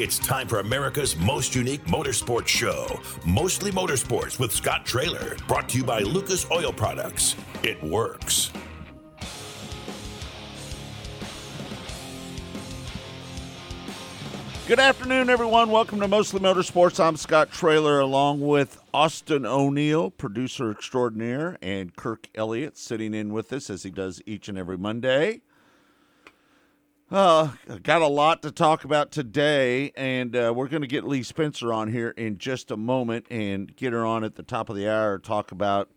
It's time for America's most unique motorsports show, Mostly Motorsports with Scott Traylor, brought to you by Lucas Oil Products. It works. Good afternoon, everyone. Welcome to Mostly Motorsports. I'm Scott Traylor, along with Austin O'Neill, producer extraordinaire, and Kirk Elliott sitting in with us as he does each and every Monday. Got a lot to talk about today, and we're going to get Lee Spencer on here in just a moment and get her on at the top of the hour to talk about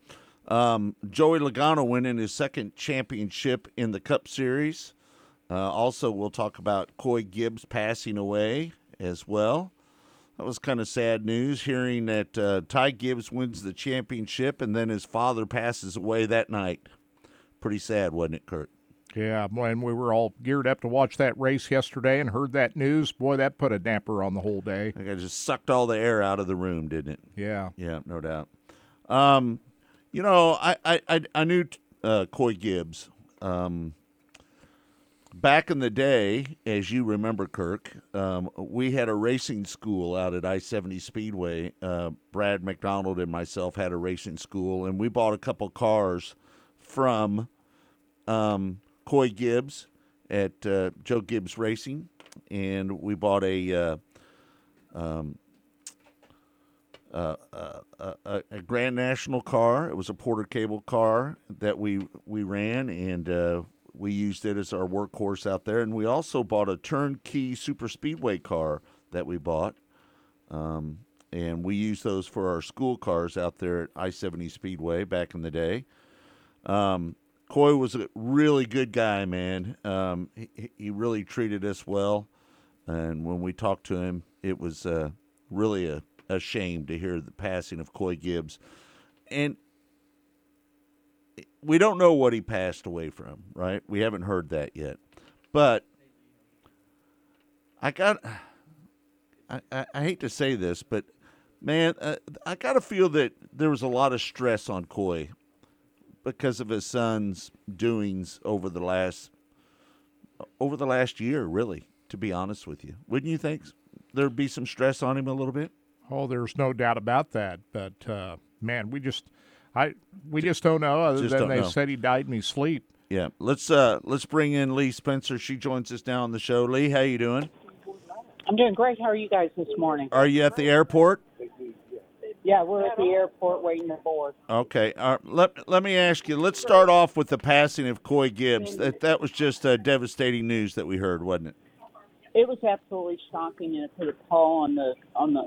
Joey Logano winning his second championship in the Cup Series. Also, we'll talk about Coy Gibbs passing away as well. That was kind of sad news, hearing that Ty Gibbs wins the championship and then his father passes away that night. Pretty sad, wasn't it, Kurt? Yeah, and we were all geared up to watch that race yesterday and heard that news. Boy, that put a damper on the whole day. It just sucked all the air out of the room, didn't it? Yeah. Yeah, no doubt. You know, I knew Coy Gibbs back in the day, as you remember, Kirk. We had a racing school out at I-70 Speedway. Brad McDonald and myself had a racing school, and we bought a couple cars from Coy Gibbs at Joe Gibbs Racing, and we bought a Grand National car. It was a Porter Cable car that we ran, and we used it as our workhorse out there. And we also bought a turnkey Super Speedway car that we bought, and we used those for our school cars out there at I-70 Speedway back in the day. Coy was a really good guy, man. He really treated us well, and when we talked to him, it was really a shame to hear the passing of Coy Gibbs. And we don't know what he passed away from, right? We haven't heard that yet. But I hate to say this, but, man, I got to feel that there was a lot of stress on Coy because of his son's doings over the last year, really, to be honest with you. Wouldn't you think there'd be some stress on him a little bit? Oh, there's no doubt about that. But, man, we just don't know other than they said he died in his sleep. Yeah. Let's bring in Lee Spencer. She joins us now on the show. Lee, how you doing? I'm doing great. How are you guys this morning? Are you at the airport? Yeah, we're at the airport waiting to board. Okay. Let me ask you, let's start off with the passing of Coy Gibbs. That was just devastating news that we heard, wasn't it? It was absolutely shocking, and it put a pall on the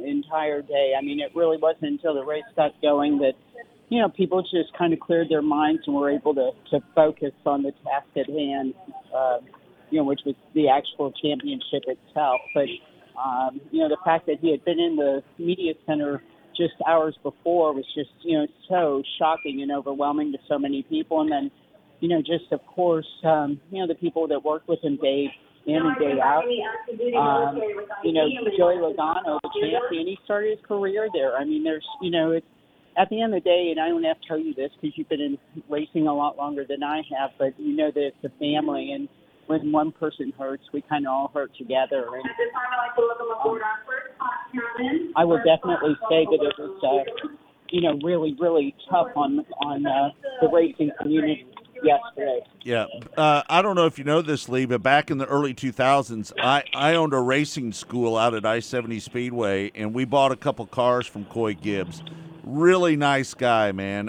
entire day. I mean, it really wasn't until the race got going that, you know, people just kind of cleared their minds and were able to focus on the task at hand, you know, which was the actual championship itself. But, you know, the fact that he had been in the media center just hours before was just, you know, so shocking and overwhelming to so many people. And then, you know, just, of course, you know, the people that worked with him day in and day out. You know, Joey Logano, the champion, he started his career there. I mean, there's, you know, it's, at the end of the day, and I don't have to tell you this because you've been in racing a lot longer than I have, but you know that it's a family, and when one person hurts, we kind of all hurt together. And, I would definitely say that it was, you know, really, really tough on the racing community yesterday. Yeah. I don't know if you know this, Lee, but back in the early 2000s, I owned a racing school out at I-70 Speedway, and we bought a couple cars from Coy Gibbs. Really nice guy, man.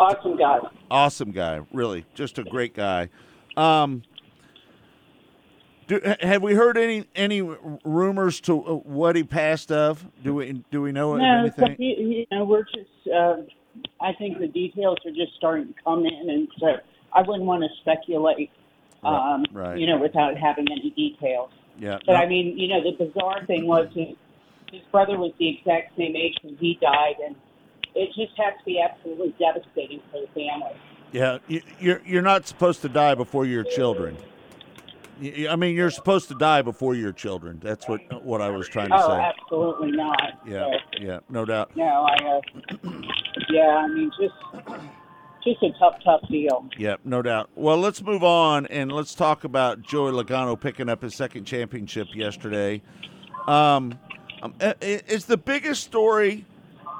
Awesome guy. Awesome guy, really. Just a great guy. Have we heard any rumors to what he passed of? Do we know anything? No, you know, we're just. I think the details are just starting to come in, and so I wouldn't want to speculate. Right. You know, without having any details. Yeah. But no. I mean, you know, the bizarre thing was his brother was the exact same age when he died, and it just has to be absolutely devastating for the family. Yeah, you're not supposed to die before your children. I mean, you're supposed to die before your children. That's what I was trying to say. Oh, absolutely not. Yeah, yeah, no doubt. No, I mean, just a tough deal. Yeah, no doubt. Well, let's move on, and let's talk about Joey Logano picking up his second championship yesterday. It's the biggest story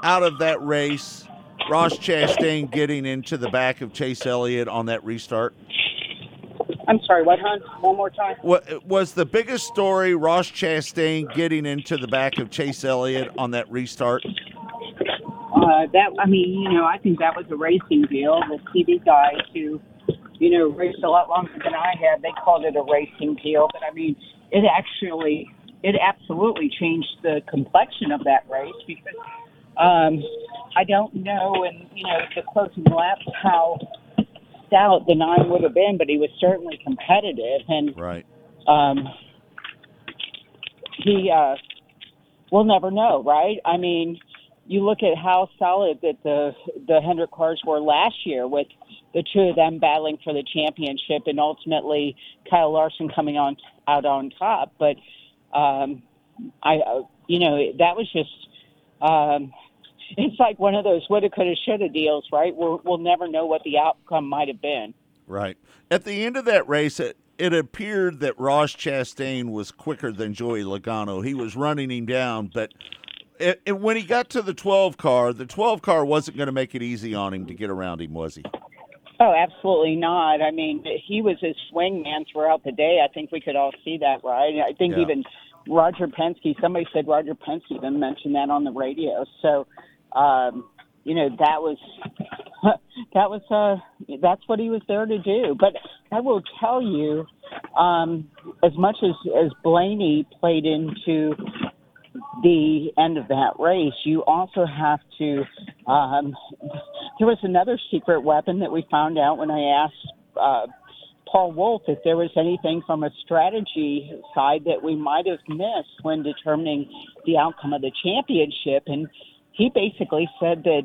out of that race, Ross Chastain getting into the back of Chase Elliott on that restart? I'm sorry, what, hon? One more time. What was the biggest story, Ross Chastain getting into the back of Chase Elliott on that restart? I think that was a racing deal. The TV guys who, raced a lot longer than I have, they called it a racing deal. But, it absolutely changed the complexion of that race because I don't know, the closing laps, how stout the 9 would have been, but he was certainly competitive. And right. We'll never know, right? I mean, you look at how solid that the Hendrick cars were last year with the two of them battling for the championship and ultimately Kyle Larson coming out on top. But, that was just it's like one of those woulda, coulda, shoulda deals, right? We'll never know what the outcome might have been. Right. At the end of that race, it appeared that Ross Chastain was quicker than Joey Logano. He was running him down, but when he got to the 12 car, the 12 car wasn't going to make it easy on him to get around him, was he? Oh, absolutely not. I mean, he was his swingman throughout the day. I think we could all see that, right? I think even Roger Penske, somebody said Roger Penske even mentioned that on the radio. So, that's what he was there to do. But I will tell you, as much as Blaney played into the end of that race, you also have to, there was another secret weapon that we found out when I asked, Paul Wolf, if there was anything from a strategy side that we might have missed when determining the outcome of the championship. And he basically said that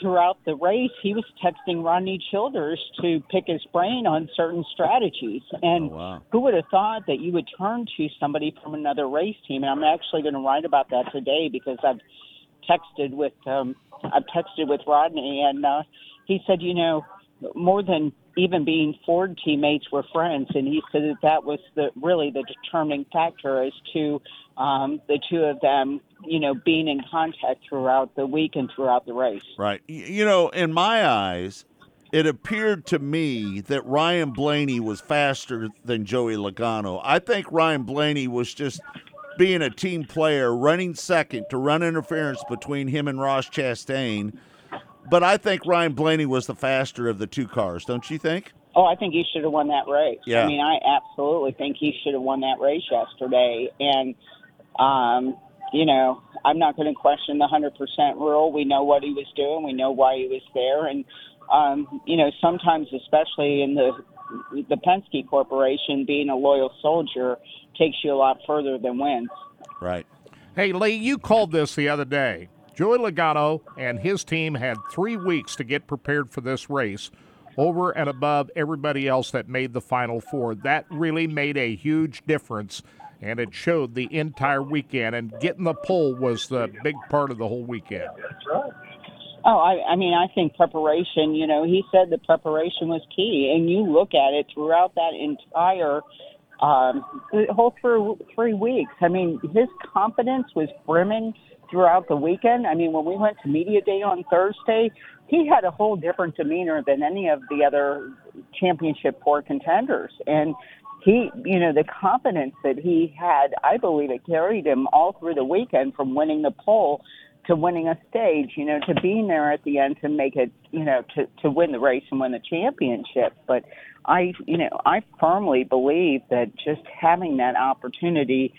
throughout the race, he was texting Rodney Childers to pick his brain on certain strategies. And who would have thought that you would turn to somebody from another race team? And I'm actually going to write about that today because I've texted with Rodney, and he said, more than even being Ford teammates, were friends. And he said that was really the determining factor as to the two of them, being in contact throughout the week and throughout the race. Right. In my eyes, it appeared to me that Ryan Blaney was faster than Joey Logano. I think Ryan Blaney was just being a team player, running second to run interference between him and Ross Chastain. But I think Ryan Blaney was the faster of the two cars, don't you think? Oh, I think he should have won that race. Yeah. I mean, I absolutely think he should have won that race yesterday. And, I'm not going to question the 100% rule. We know what he was doing. We know why he was there. And, sometimes, especially in the Penske Corporation, being a loyal soldier takes you a lot further than wins. Right. Hey, Lee, you called this the other day. Joey Logano and his team had 3 weeks to get prepared for this race over and above everybody else that made the Final Four. That really made a huge difference, and it showed the entire weekend, and getting the pole was the big part of the whole weekend. Oh, I think preparation, he said the preparation was key, and you look at it throughout that entire the whole 3 weeks. I mean, his confidence was brimming throughout the weekend. I mean, when we went to media day on Thursday, he had a whole different demeanor than any of the other championship four contenders. And he, the confidence that he had, I believe it carried him all through the weekend, from winning the pole to winning a stage, to being there at the end to make it, to win the race and win the championship. But I firmly believe that just having that opportunity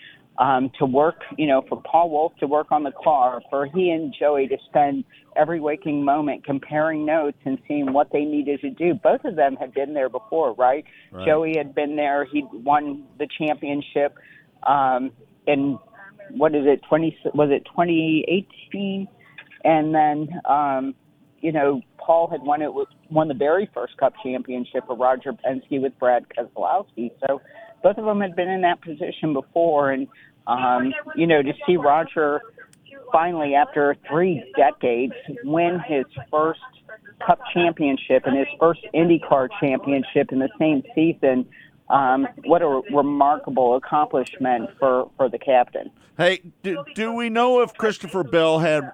to work, for Paul Wolf to work on the car, for he and Joey to spend every waking moment comparing notes and seeing what they needed to do. Both of them had been there before, right? Joey had been there. He'd won the championship in, 2018? And then, Paul had won the very first Cup championship of Roger Penske with Brad Keselowski. So both of them had been in that position before, and, to see Roger finally, after 3 decades, win his first Cup championship and his first IndyCar championship in the same season What a remarkable accomplishment for the captain. Hey, do we know if Christopher Bell had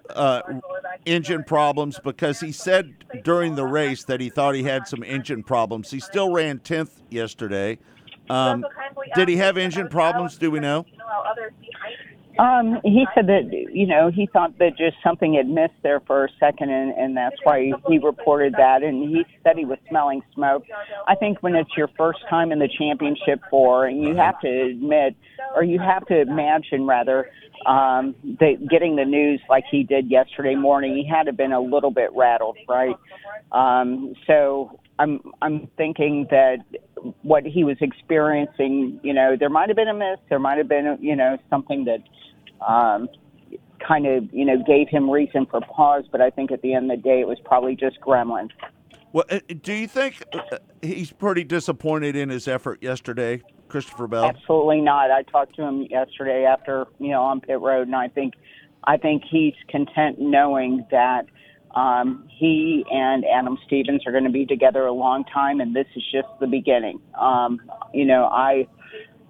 engine problems? Because he said during the race that he thought he had some engine problems. He still ran 10th yesterday. Did he have engine problems? Do we know? He said that, he thought that just something had missed there for a second, and that's why he reported that, and he said he was smelling smoke. I think when it's your first time in the championship four, and you have to admit, or you have to imagine, rather, that getting the news like he did yesterday morning, he had to have been a little bit rattled, right? So I'm thinking that what he was experiencing, there might have been a miss. There might have been, something that kind of, gave him reason for pause. But I think at the end of the day, it was probably just gremlin. Well, do you think he's pretty disappointed in his effort yesterday, Christopher Bell? Absolutely not. I talked to him yesterday after, on pit road, and I think he's content knowing that he and Adam Stevens are going to be together a long time, and this is just the beginning.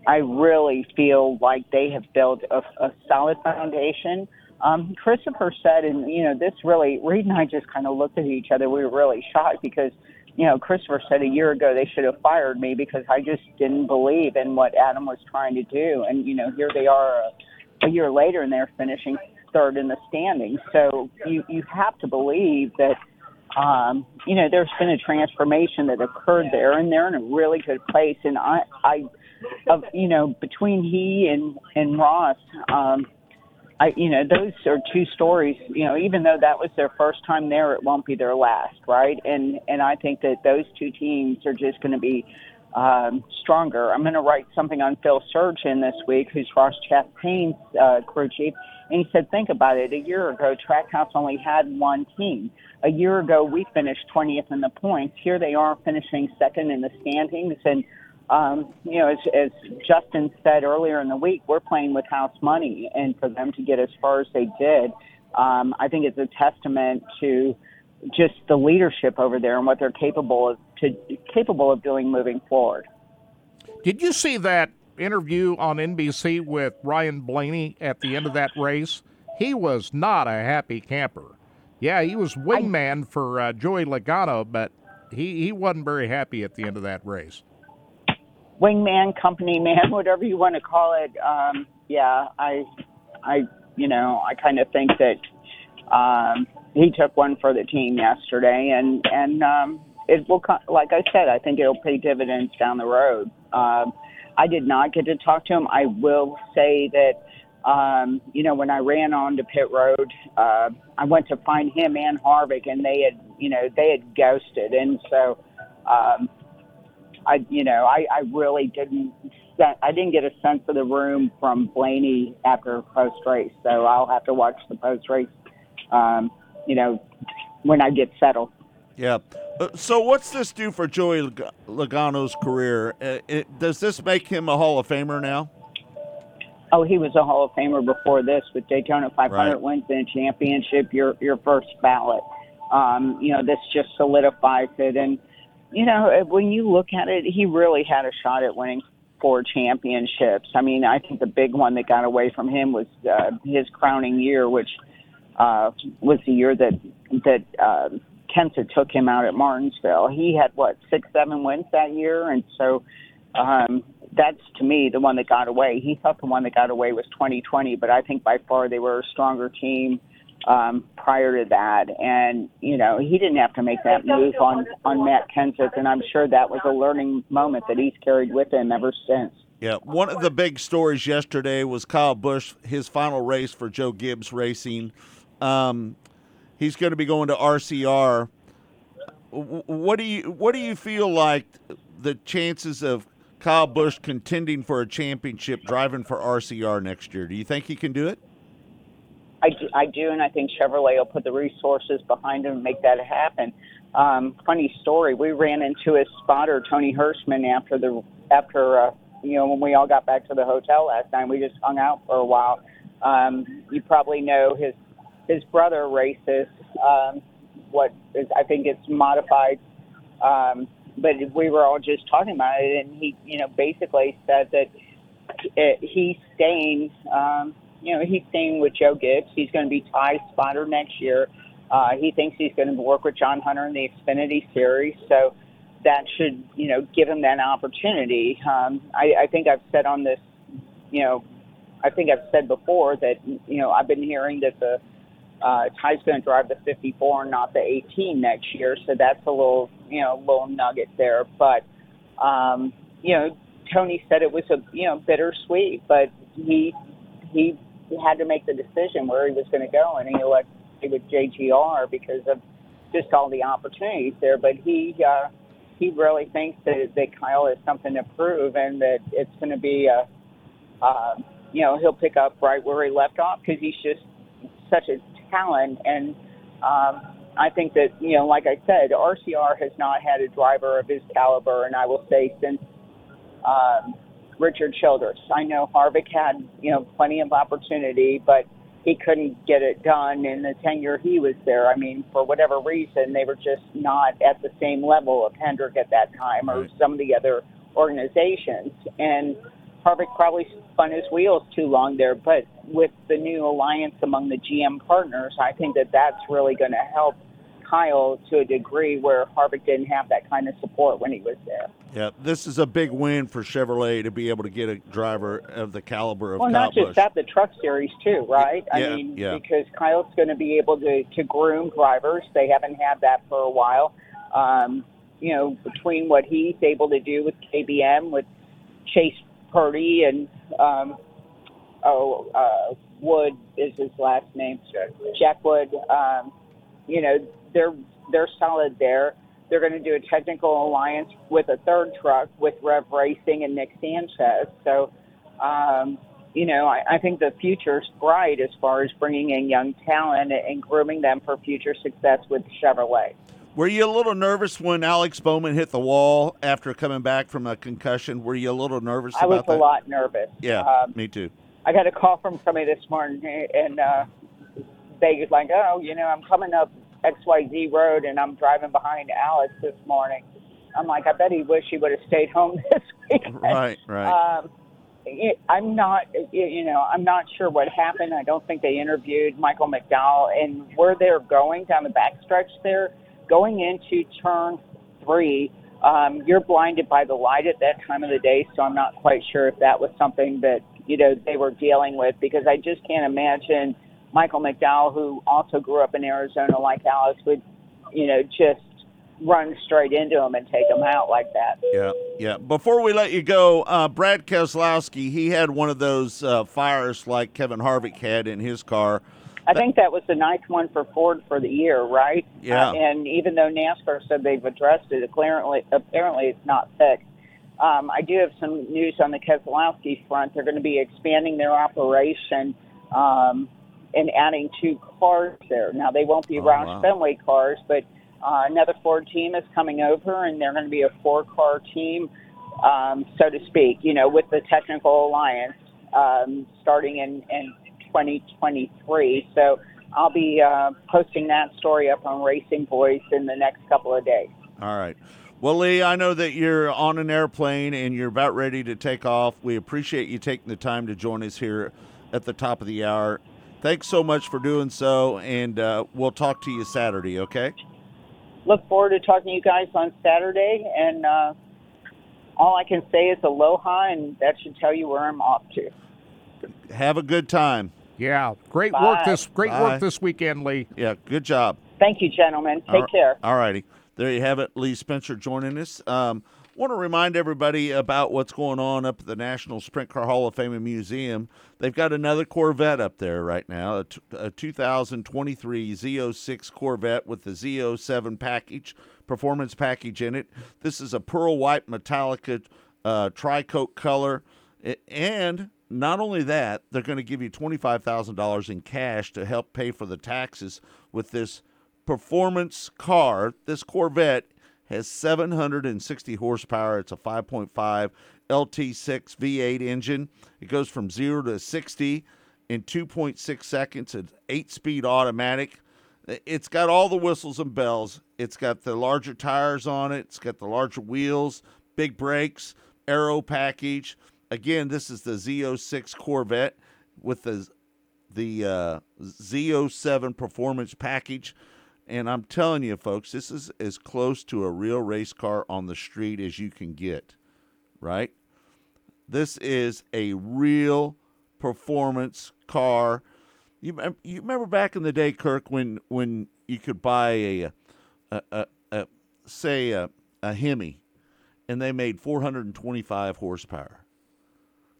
I really feel like they have built a solid foundation. Christopher said, and, this really, Reed and I just kind of looked at each other. We were really shocked because, Christopher said a year ago they should have fired me because I just didn't believe in what Adam was trying to do. And, here they are a year later, and they're finishing third in the standings. So you have to believe that, there's been a transformation that occurred there, and they're in a really good place. And I between he and Ross, those are two stories, even though that was their first time there, it won't be their last, right? And I think that those two teams are just going to be stronger. I'm going to write something on Phil Surgeon this week, who's Ross Chastain's crew chief, and he said, think about it. A year ago, Trackhouse only had one team. A year ago, we finished 20th in the points. Here they are finishing second in the standings, and as Justin said earlier in the week, we're playing with house money, and for them to get as far as they did, I think it's a testament to just the leadership over there and what they're capable of doing moving forward. Did you see that interview on NBC with Ryan Blaney at the end of that race? He was not a happy camper. Yeah, he was wingman for Joey Logano, but he wasn't very happy at the end of that race. Wingman, company man, whatever you want to call it. I kind of think that he took one for the team yesterday, and it will, like I said, I think it'll pay dividends down the road. I did not get to talk to him. I will say that, when I ran on to pit road, I went to find him and Harvick, and they had ghosted. And so, I really didn't. I didn't get a sense of the room from Blaney after post race. So I'll have to watch the post race. When I get settled. Yeah. So what's this do for Joey Logano's career? Does this make him a Hall of Famer now? Oh, he was a Hall of Famer before this with Daytona 500 right. Wins and a championship, your first ballot. This just solidifies it. And, when you look at it, he really had a shot at winning 4 championships. I mean, I think the big one that got away from him was his crowning year, which was the year that Kenseth took him out at Martinsville. He had, 6-7 wins that year? And so that's, to me, the one that got away. He thought the one that got away was 2020, but I think by far they were a stronger team prior to that. And, he didn't have to make that move on Matt Kenseth, and I'm sure that was a learning moment that he's carried with him ever since. Yeah, one of the big stories yesterday was Kyle Busch, his final race for Joe Gibbs Racing. He's going to be going to RCR. What do you feel like the chances of Kyle Busch contending for a championship driving for RCR next year? Do you think he can do it? I do, and I think Chevrolet will put the resources behind him and make that happen. Funny story, we ran into his spotter, Tony Hirschman, after when we all got back to the hotel last night. We just hung out for a while. You probably know his brother races, I think it's modified But we were all just talking about it, and he, you know, basically said that he's staying, he's staying with Joe Gibbs. He's going to be Ty's spotter next year. He thinks he's going to work with John Hunter in the Xfinity Series, so that should, you know, give him that opportunity. I think I've said on this, I think I've said before that, I've been hearing that the Ty's going to drive the 54 and not the 18 next year, so that's a little, little nugget there. But, Tony said it was a, bittersweet, but he had to make the decision where he was going to go, and he elected with JGR because of just all the opportunities there. But he really thinks that Kyle has something to prove, and that it's going to be he'll pick up right where he left off, because he's just such a talent. And I think that, like I said, RCR has not had a driver of his caliber, and I will say since Richard Childress. I know Harvick had, plenty of opportunity, but he couldn't get it done in the tenure he was there. I mean, for whatever reason, they were just not at the same level of Hendrick at that time, or some of the other organizations. And Harvick probably spun his wheels too long there. But with the new alliance among the GM partners, I think that that's really going to help Kyle to a degree where Harvick didn't have that kind of support when he was there. Yeah, this is a big win for Chevrolet to be able to get a driver of the caliber of Kyle Busch. Well, not just that, the Truck Series too, right? I mean, because Kyle's going to be able to groom drivers. They haven't had that for a while. Between what he's able to do with KBM, with Chase Purdy, and Wood is his last name, Jack Wood. They're solid there. They're going to do a technical alliance with a third truck with Rev Racing and Nick Sanchez. So, I think the future's bright as far as bringing in young talent and grooming them for future success with Chevrolet. Were you a little nervous when Alex Bowman hit the wall after coming back from a concussion? Were you a little nervous about that? I was a lot nervous. Yeah, me too. I got a call from somebody this morning, and they was like, I'm coming up XYZ Road, and I'm driving behind Alex this morning. I'm like, I bet he wished he would have stayed home this weekend. Right. I'm not sure what happened. I don't think they interviewed Michael McDowell, and where they're going down the backstretch there, going into turn 3, you're blinded by the light at that time of the day, so I'm not quite sure if that was something that, they were dealing with, because I just can't imagine Michael McDowell, who also grew up in Arizona like Alex, would, just run straight into him and take him out like that. Yeah. Before we let you go, Brad Keselowski, he had one of those fires like Kevin Harvick had in his car. I think that was the ninth one for Ford for the year, right? Yeah. And even though NASCAR said they've addressed it, apparently it's not fixed. I do have some news on the Keselowski front. They're going to be expanding their operation, and adding 2 cars there. Now, they won't be Roush Fenway cars, but another Ford team is coming over, and they're going to be a 4-car team, so to speak, with the technical alliance starting in 2023. So I'll be posting that story up on Racing Voice in the next couple of days. All right. Well, Lee, I know that you're on an airplane and you're about ready to take off. We appreciate you taking the time to join us here at the top of the hour. Thanks so much for doing so, and we'll talk to you Saturday, okay? Look forward to talking to you guys on Saturday, and all I can say is aloha, and that should tell you where I'm off to. Have a good time. Yeah, great work this weekend, Lee. Yeah, good job. Thank you, gentlemen. Take care. All righty. There you have it, Lee Spencer joining us. Want to remind everybody about what's going on up at the National Sprint Car Hall of Fame and Museum. They've got another Corvette up there right now, a 2023 Z06 Corvette with the Z07 performance package in it. This is a pearl white Metallica tri-coat color. And not only that, they're going to give you $25,000 in cash to help pay for the taxes with this performance car. This Corvette has 760 horsepower. It's a 5.5 LT6 V8 engine. It goes from 0 to 60 in 2.6 seconds. It's 8-speed automatic. It's got all the whistles and bells. It's got the larger tires on it. It's got the larger wheels, big brakes, aero package. Again, this is the Z06 Corvette with the Z07 performance package. And I'm telling you, folks, this is as close to a real race car on the street as you can get, right? This is a real performance car. You remember back in the day, Kirk, when you could buy a Hemi, and they made 425 horsepower.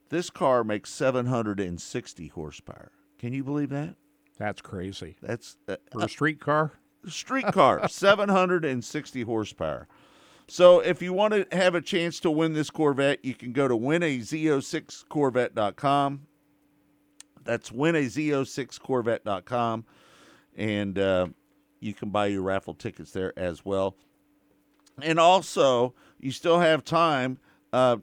This car makes 760 horsepower. Can you believe that? That's crazy. That's for a street car? Street car, 760 horsepower. So if you want to have a chance to win this Corvette, you can go to winaz06corvette.com. That's winaz06corvette.com, and you can buy your raffle tickets there as well. And also, you still have time to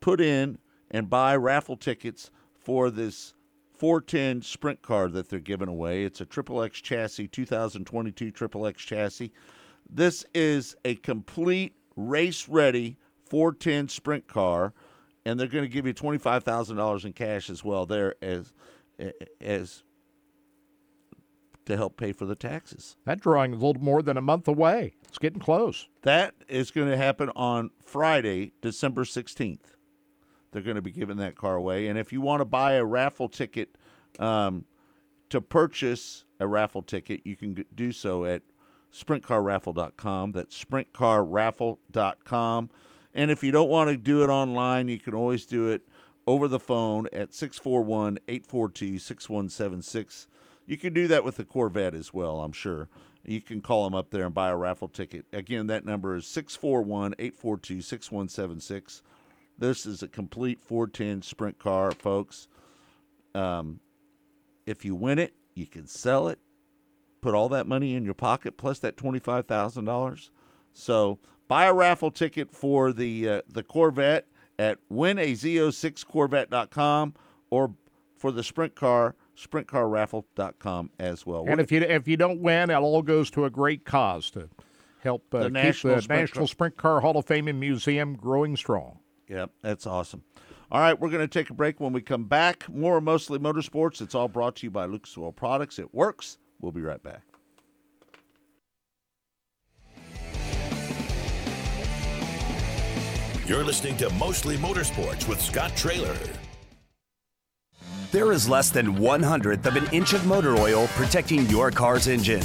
put in and buy raffle tickets for this 410 Sprint car that they're giving away. It's a XXX chassis, 2022 XXX chassis. This is a complete race-ready 410 Sprint car, and they're going to give you $25,000 in cash as well there as to help pay for the taxes. That drawing is a little more than a month away. It's getting close. That is going to happen on Friday, December 16th. They're going to be giving that car away. And if you want to buy a raffle ticket, to purchase a raffle ticket, you can do so at sprintcarraffle.com. That's sprintcarraffle.com. And if you don't want to do it online, you can always do it over the phone at 641-842-6176. You can do that with the Corvette as well, I'm sure. You can call them up there and buy a raffle ticket. Again, that number is 641-842-6176. This is a complete 410 Sprint car, folks. If you win it, you can sell it, put all that money in your pocket, plus that $25,000. So buy a raffle ticket for the Corvette at winaz06corvette.com, or for the Sprint car, sprintcarraffle.com as well. And if you don't win, it all goes to a great cause to help keep the National Sprint Car Hall of Fame and Museum growing strong. Yep, that's awesome. All right, we're going to take a break. When we come back, more Mostly Motorsports. It's all brought to you by Lucas Oil Products. It works. We'll be right back. You're listening to Mostly Motorsports with Scott Traylor. There is less than 1/100th of an inch of motor oil protecting your car's engine.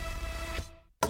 So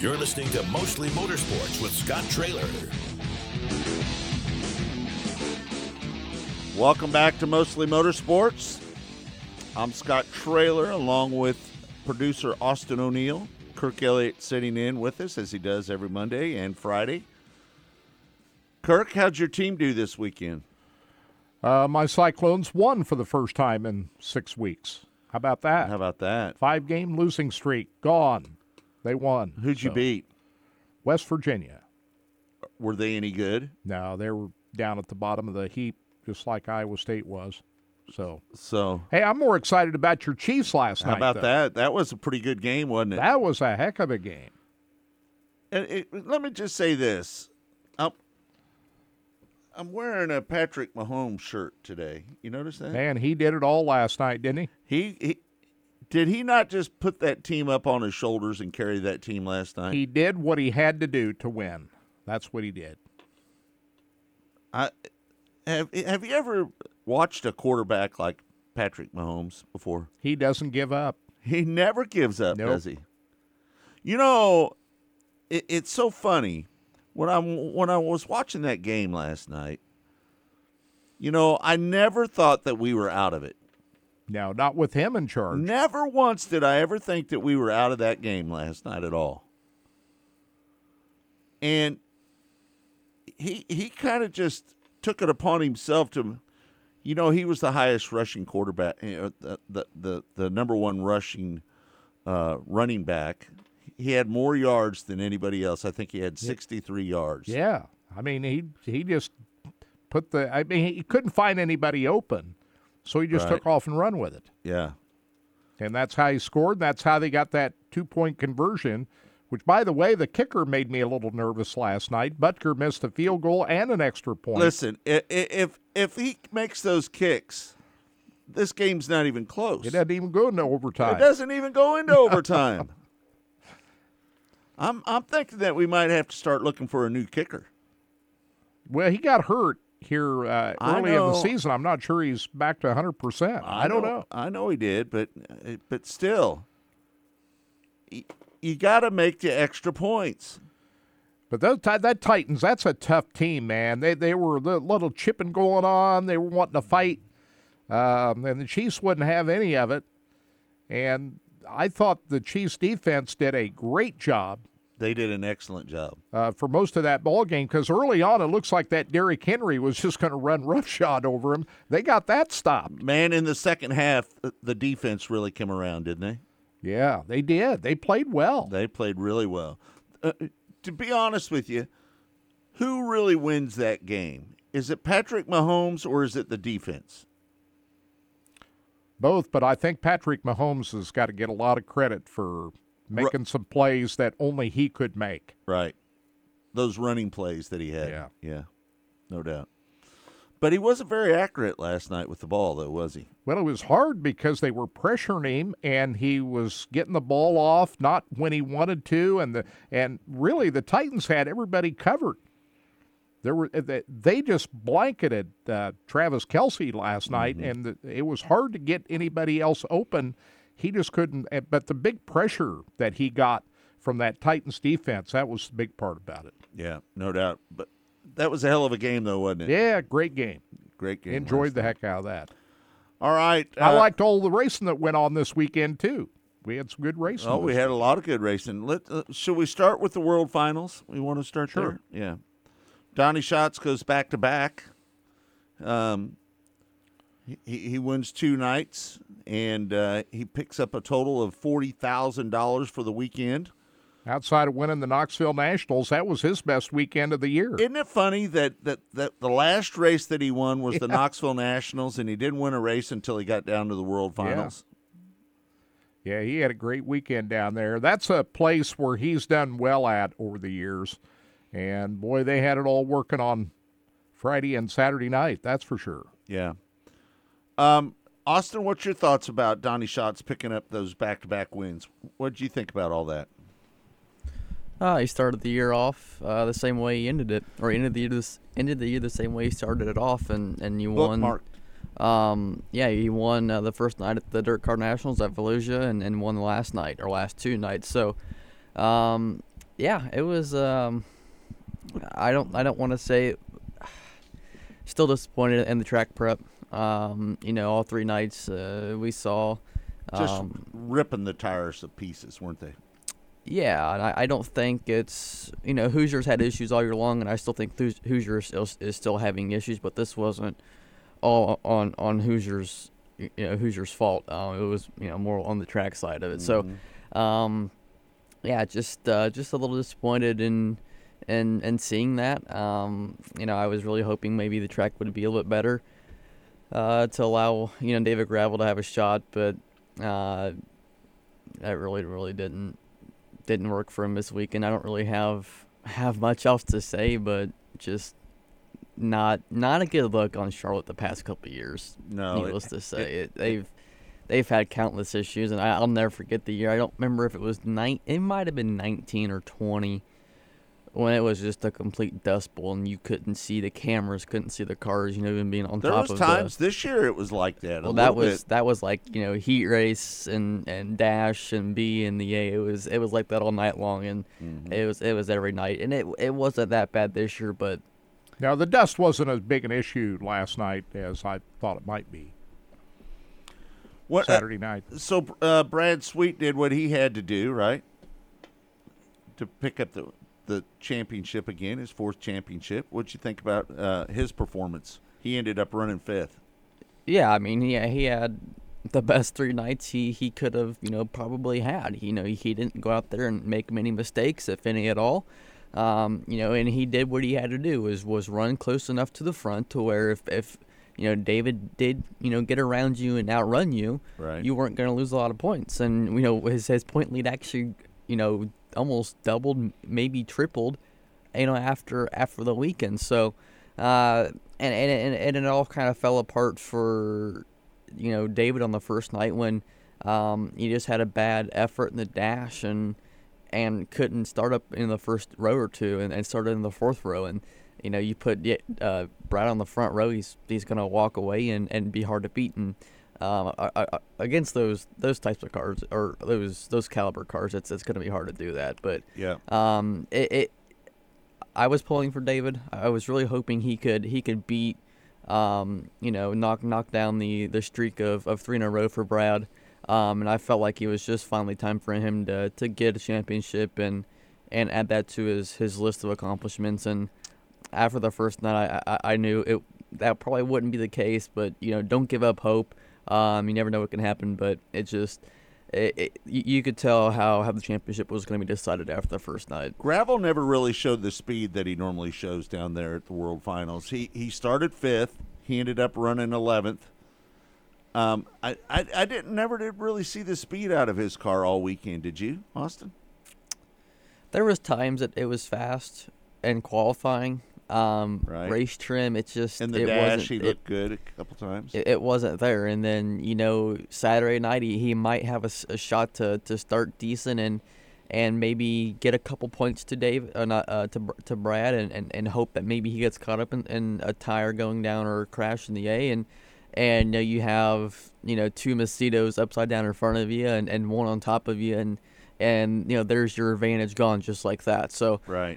You're listening to Mostly Motorsports with Scott Traylor. Welcome back to Mostly Motorsports. I'm Scott Traylor, along with producer Austin O'Neill. Kirk Elliott sitting in with us as he does every Monday and Friday. Kirk, how'd your team do this weekend? My Cyclones won for the first time in 6 weeks. How about that? 5-game losing streak gone. They won. Who'd you beat? West Virginia. Were they any good? No, they were down at the bottom of the heap, just like Iowa State was. So. Hey, I'm more excited about your Chiefs last night. How about that? That was a pretty good game, wasn't it? That was a heck of a game. And let me just say this. I'm wearing a Patrick Mahomes shirt today. You notice that? Man, he did it all last night, didn't he? Did he not just put that team up on his shoulders and carry that team last night? He did what he had to do to win. That's what he did. Have you ever watched a quarterback like Patrick Mahomes before? He doesn't give up. He never gives up, does he? You know, it's so funny. When I was watching that game last night, you know, I never thought that we were out of it. No, not with him in charge. Never once did I ever think that we were out of that game last night at all. And he kind of just took it upon himself to, you know, he was the highest rushing quarterback, the number one rushing running back. He had more yards than anybody else. I think he had 63 yards. Yeah. I mean, he just put the – I mean, he couldn't find anybody open. So he just took off and run with it. Yeah. And that's how he scored. That's how they got that two-point conversion, which, by the way, the kicker made me a little nervous last night. Butker missed a field goal and an extra point. Listen, if he makes those kicks, this game's not even close. It doesn't even go into overtime. It doesn't even go into overtime. I'm thinking that we might have to start looking for a new kicker. Well, he got hurt here early in the season. I'm not sure he's back to 100%. I don't know. I know he did, but still, you got to make the extra points. But that Titans, that's a tough team, man. They were a little chipping going on. They were wanting to fight, and the Chiefs wouldn't have any of it. And I thought the Chiefs defense did a great job. They did an excellent job for most of that ball game, because early on it looks like that Derrick Henry was just going to run roughshod over him. They got that stopped. Man, in the second half, the defense really came around, didn't they? Yeah, they did. They played well. They played really well. To be honest with you, who really wins that game? Is it Patrick Mahomes or is it the defense? Both, but I think Patrick Mahomes has got to get a lot of credit for making some plays that only he could make. Right. Those running plays that he had. Yeah. Yeah, no doubt. But he wasn't very accurate last night with the ball, though, was he? Well, it was hard because they were pressuring him, and he was getting the ball off not when he wanted to, and really the Titans had everybody covered. They just blanketed Travis Kelce last night, and it was hard to get anybody else open. He just couldn't. But the big pressure that he got from that Titans defense, that was the big part about it. Yeah, no doubt. But that was a hell of a game, though, wasn't it? Yeah, great game. Great game. Enjoyed the heck out of that. All right. I liked all the racing that went on this weekend, too. We had some good racing. Oh, we had a lot of good racing. Should we start with the World Finals? We want to start there? Yeah. Donnie Schatz goes back-to-back. He wins two nights, and he picks up a total of $40,000 for the weekend. Outside of winning the Knoxville Nationals, that was his best weekend of the year. Isn't it funny that the last race that he won was the Knoxville Nationals, and he didn't win a race until he got down to the World Finals? Yeah, he had a great weekend down there. That's a place where he's done well at over the years. And, boy, they had it all working on Friday and Saturday night, that's for sure. Yeah. Austin, what's your thoughts about Donnie Schatz picking up those back-to-back wins? What did you think about all that? He started the year off the same way he ended it, or ended the year the same way he started it off, and you won. Yeah, he won the first night at the Dirt Car Nationals at Volusia and won the last night, or last two nights. So, yeah, it was... I don't want to say. Still disappointed in the track prep. All three nights we saw just ripping the tires to pieces, weren't they? Yeah, and I don't think it's Hoosiers had issues all year long, and I still think Hoosiers is still having issues. But this wasn't all on Hoosiers, Hoosiers' fault. It was more on the track side of it. Mm-hmm. So, yeah, just a little disappointed in. And seeing that, I was really hoping maybe the track would be a little bit better to allow David Gravel to have a shot, but that really didn't work for him this week. And I don't really have much else to say, but just not a good look on Charlotte the past couple of years. No, needless to say, they've had countless issues, and I'll never forget the year. I don't remember if it was it might have been 19 or 20. When it was just a complete dust bowl and you couldn't see the cameras, couldn't see the cars, even being on top of the... There was times this year it was like that. Well, that was like, heat race and dash and B and the A. It was like that all night long, and it was every night. And it wasn't that bad this year, but... Now, the dust wasn't as big an issue last night as I thought it might be. Saturday night. So Brad Sweet did what he had to do, right? To pick up the championship again, his fourth championship. What'd you think about his performance? He ended up running fifth. Yeah, I mean, he had the best three nights he could have, probably had. He didn't go out there and make many mistakes, if any at all. And he did what he had to do, was run close enough to the front to where if David did, get around you and outrun you, right, you weren't going to lose a lot of points. And his point lead actually, almost doubled, maybe tripled, after the weekend. So, and it all kind of fell apart for, David on the first night when he just had a bad effort in the dash and couldn't start up in the first row or two and started in the fourth row. And, you put Brad on the front row, he's going to walk away and be hard to beat. And against those types of cars or those caliber cars, it's going to be hard to do that. But yeah, I was pulling for David. I was really hoping he could beat, knock down the streak of three in a row for Brad. And I felt like it was just finally time for him to get a championship and add that to his list of accomplishments. And after the first night, I knew that probably wouldn't be the case. But don't give up hope. You never know what can happen, but it just you could tell how the championship was going to be decided after the first night. Gravel never really showed the speed that he normally shows down there at the World Finals. He started 5th. He ended up running 11th. I didn't never did really see the speed out of his car all weekend. Did you, Austin? There was times that it was fast and qualifying. Right. Race trim, it's just in the dash. He looked good a couple times. It wasn't there, and then Saturday night he might have a shot to start decent and maybe get a couple points to Dave, to Brad, and hope that maybe he gets caught up in a tire going down or a crash in the A, and you have two Macedos upside down in front of you and one on top of you and there's your advantage gone just like that. So right,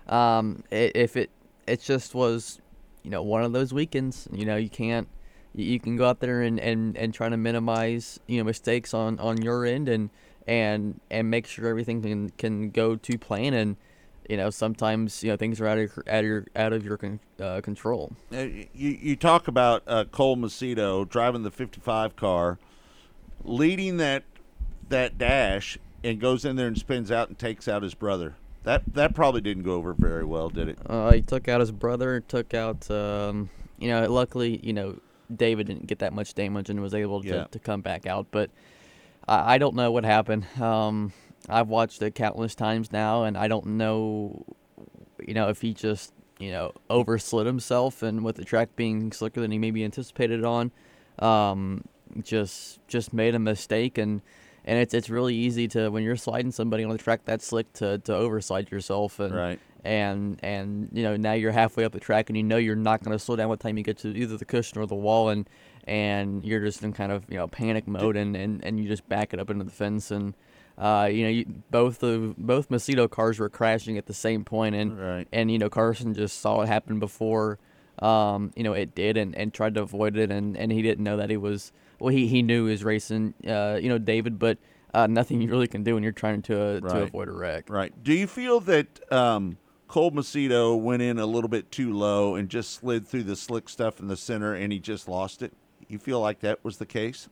It just was, one of those weekends. You can't. You can go out there and try to minimize mistakes on your end and make sure everything can go to plan. And sometimes things are out of your control. You talk about Cole Macedo driving the 55 car, leading that dash, and goes in there and spins out and takes out his brother. That probably didn't go over very well, did it? He took out his brother. Took out, Luckily, David didn't get that much damage and was able to come back out. But I don't know what happened. I've watched it countless times now, and I don't know, if he just overslid himself, and with the track being slicker than he maybe anticipated on, just made a mistake. And it's really easy to, when you're sliding somebody on the track that slick, to overslide yourself. And, right. And now you're halfway up the track and you're not going to slow down by the time you get to either the cushion or the wall. And you're just in kind of, panic mode and you just back it up into the fence. And, both Macedo cars were crashing at the same point. And, right. And Carson just saw it happen before, it did and tried to avoid it. And he didn't know that he was... Well, he knew he was racing, David, but nothing you really can do when you're trying to avoid a wreck. Right. Do you feel that Cole Macedo went in a little bit too low and just slid through the slick stuff in the center and he just lost it? You feel like that was the case?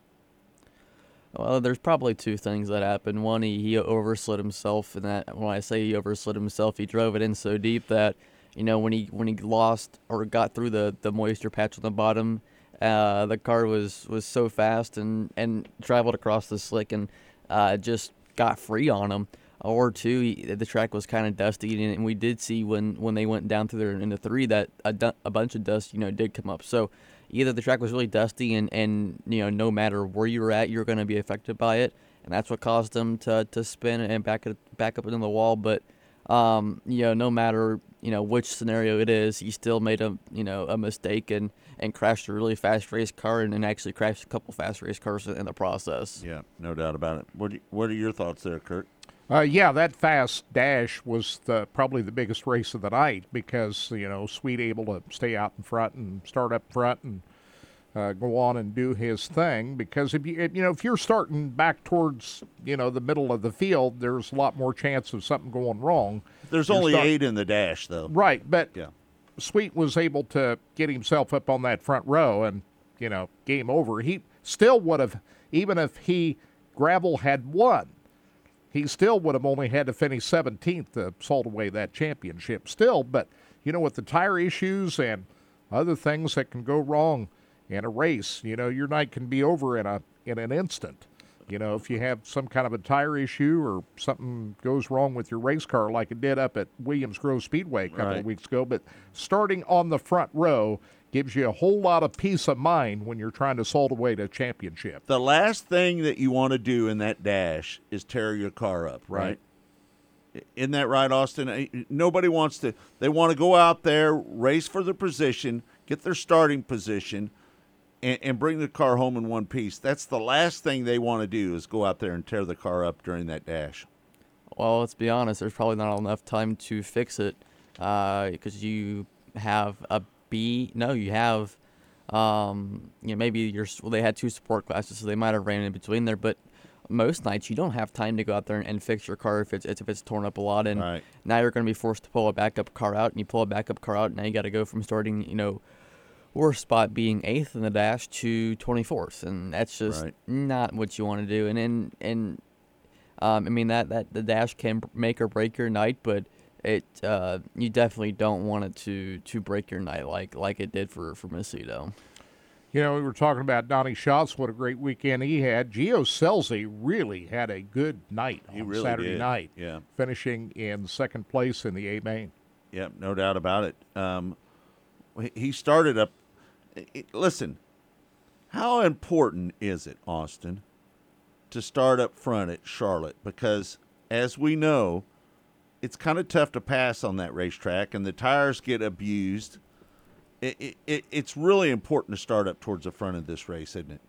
Well, there's probably two things that happened. One, he overslid himself, and that when I say he overslid himself, he drove it in so deep that, when he lost or got through the moisture patch on the bottom, the car was so fast and traveled across the slick and just got free on him. Or two, the track was kind of dusty, and we did see when they went down through there into three that a bunch of dust did come up. So either the track was really dusty and no matter where you were at, you were going to be affected by it, and that's what caused them to spin and back up into the wall. But no matter which scenario it is, he still made a mistake and crashed a really fast race car and actually crashed a couple fast race cars in the process. Yeah, no doubt about it. What are your thoughts there, Kirk? That fast dash was probably the biggest race of the night because, Sweet able to stay out in front and start up front and go on and do his thing. Because if you're starting back towards, the middle of the field, there's a lot more chance of something going wrong. There's only 8 in the dash, though. Right, but... Yeah. Sweet was able to get himself up on that front row and, game over. He still would have, even if Gravel had won, he still would have only had to finish 17th to salt away that championship still. But, with the tire issues and other things that can go wrong in a race, your night can be over in an instant. If you have some kind of a tire issue or something goes wrong with your race car like it did up at Williams Grove Speedway a couple of weeks ago. But starting on the front row gives you a whole lot of peace of mind when you're trying to salt away to championship. The last thing that you want to do in that dash is tear your car up, right? Isn't that right, Austin? Nobody wants to. They want to go out there, race for the position, get their starting position, and bring the car home in one piece. That's the last thing they want to do is go out there and tear the car up during that dash. Well, let's be honest. There's probably not enough time to fix it because you have a B. No, you have maybe they had 2 support classes, so they might have ran in between there. But most nights you don't have time to go out there and fix your car if it's torn up a lot. And now you're going to be forced to pull a backup car out, and you pull a backup car out, and now you got to go from starting, worst spot being 8th in the dash to 24th, and that's just not what you want to do. And I mean, the dash can make or break your night, but you definitely don't want it to break your night like it did for Macedo. You know, we were talking about Donnie Schatz. What a great weekend he had. Gio Selzy really had a good night on Saturday night. Yeah, finishing in second place in the A main. Yep, no doubt about it. He started up. Listen, how important is it, Austin, to start up front at Charlotte? Because as we know, it's kind of tough to pass on that racetrack, and the tires get abused. It's really important to start up towards the front of this race, isn't it?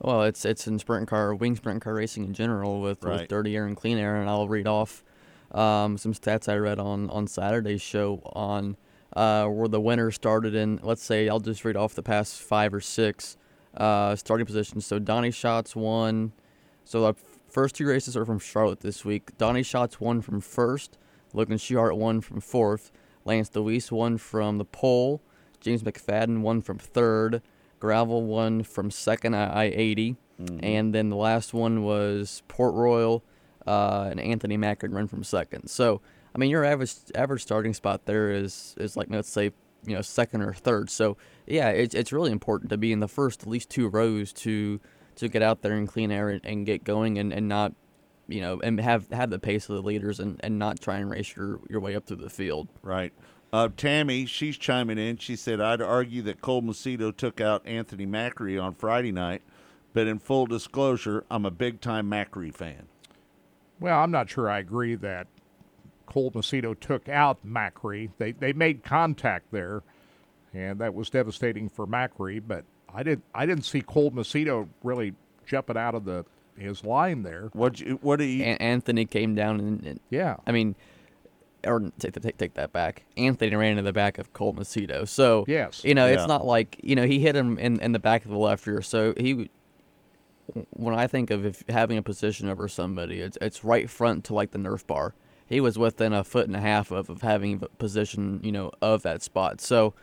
Well, it's in sprint car, wing sprint car racing in general with dirty air and clean air, and I'll read off some stats I read on Saturday's show on where the winner started in. Let's say I'll just read off the past 5 or 6 starting positions. So Donnie Schatz won. So the first 2 races are from Charlotte this week. Donnie Schatz won from first. Logan Sheehart won from fourth. Lance DeWeese won from the pole. James McFadden won from third. Gravel won from second, I-80. Mm-hmm. And then the last one was Port Royal, and Anthony Mackin ran from second. So, I mean, your average starting spot there is like, let's say, you know, second or third. So, yeah, it's really important to be in the first at least 2 rows to get out there in clean air and get going and not, you know, and have the pace of the leaders and not try and race your way up through the field. Right. Tammy, she's chiming in. She said, I'd argue that Cole Macedo took out Anthony Macri on Friday night, but in full disclosure, I'm a big-time Macri fan. Well, I'm not sure I agree that Cole Macedo took out Macri. They made contact there, and that was devastating for Macri, but I didn't see Cole Macedo really jumping out of his line there. Anthony came down and yeah. I mean, or take that back. Anthony ran into the back of Cole Macedo. So, yes. You know, yeah. It's not like, you know, he hit him in the back of the left ear. So, when I think of having a position over somebody, it's right front to, like, the Nerf bar. He was within a foot and a half of having a position, you know, of that spot. So,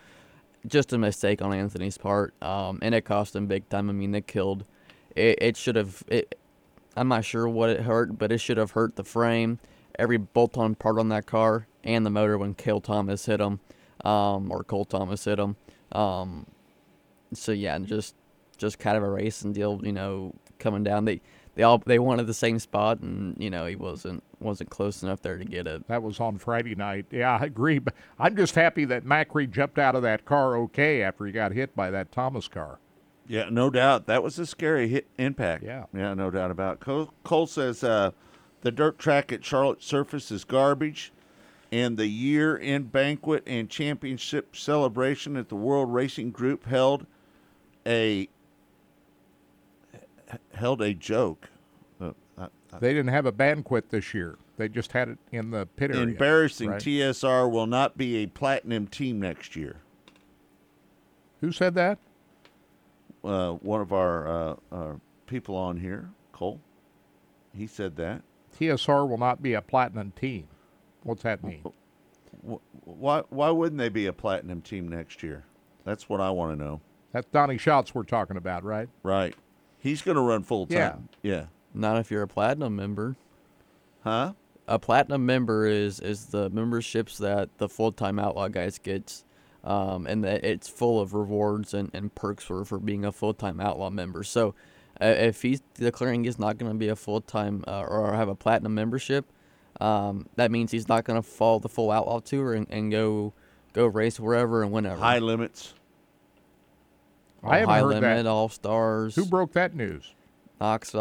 just a mistake on Anthony's part, and it cost him big time. I mean, they killed. It should have – I'm not sure what it hurt, but it should have hurt the frame. Every bolt-on part on that car and the motor when Cole Thomas hit him. So yeah, just kind of a racing deal, you know, coming down. They wanted the same spot, and you know he wasn't close enough there to get it. That was on Friday night. Yeah, I agree. But I'm just happy that Macri jumped out of that car okay after he got hit by that Thomas car. Yeah, no doubt. That was a scary hit impact. Yeah, no doubt about it. Cole says. The dirt track at Charlotte surface is garbage, and the year-end banquet and championship celebration at the World Racing Group held a joke. They didn't have a banquet this year. They just had it in the pit area. Embarrassing. Right? TSR will not be a platinum team next year. Who said that? One of our people on here, Cole. He said that. TSR will not be a platinum team. What's that mean? Why wouldn't they be a platinum team next year? That's what I want to know. That's Donnie Schatz we're talking about, right? Right. He's going to run full time. Yeah. Not if you're a platinum member. Huh? A platinum member is the memberships that the full-time Outlaw guys gets, and that it's full of rewards and perks for being a full-time Outlaw member. So, if he's declaring he's not going to be a full-time or have a platinum membership, that means he's not going to follow the full Outlaw Tour and go race wherever and whenever. High limits. I haven't heard that. High limit, all-stars. Who broke that news? Knox.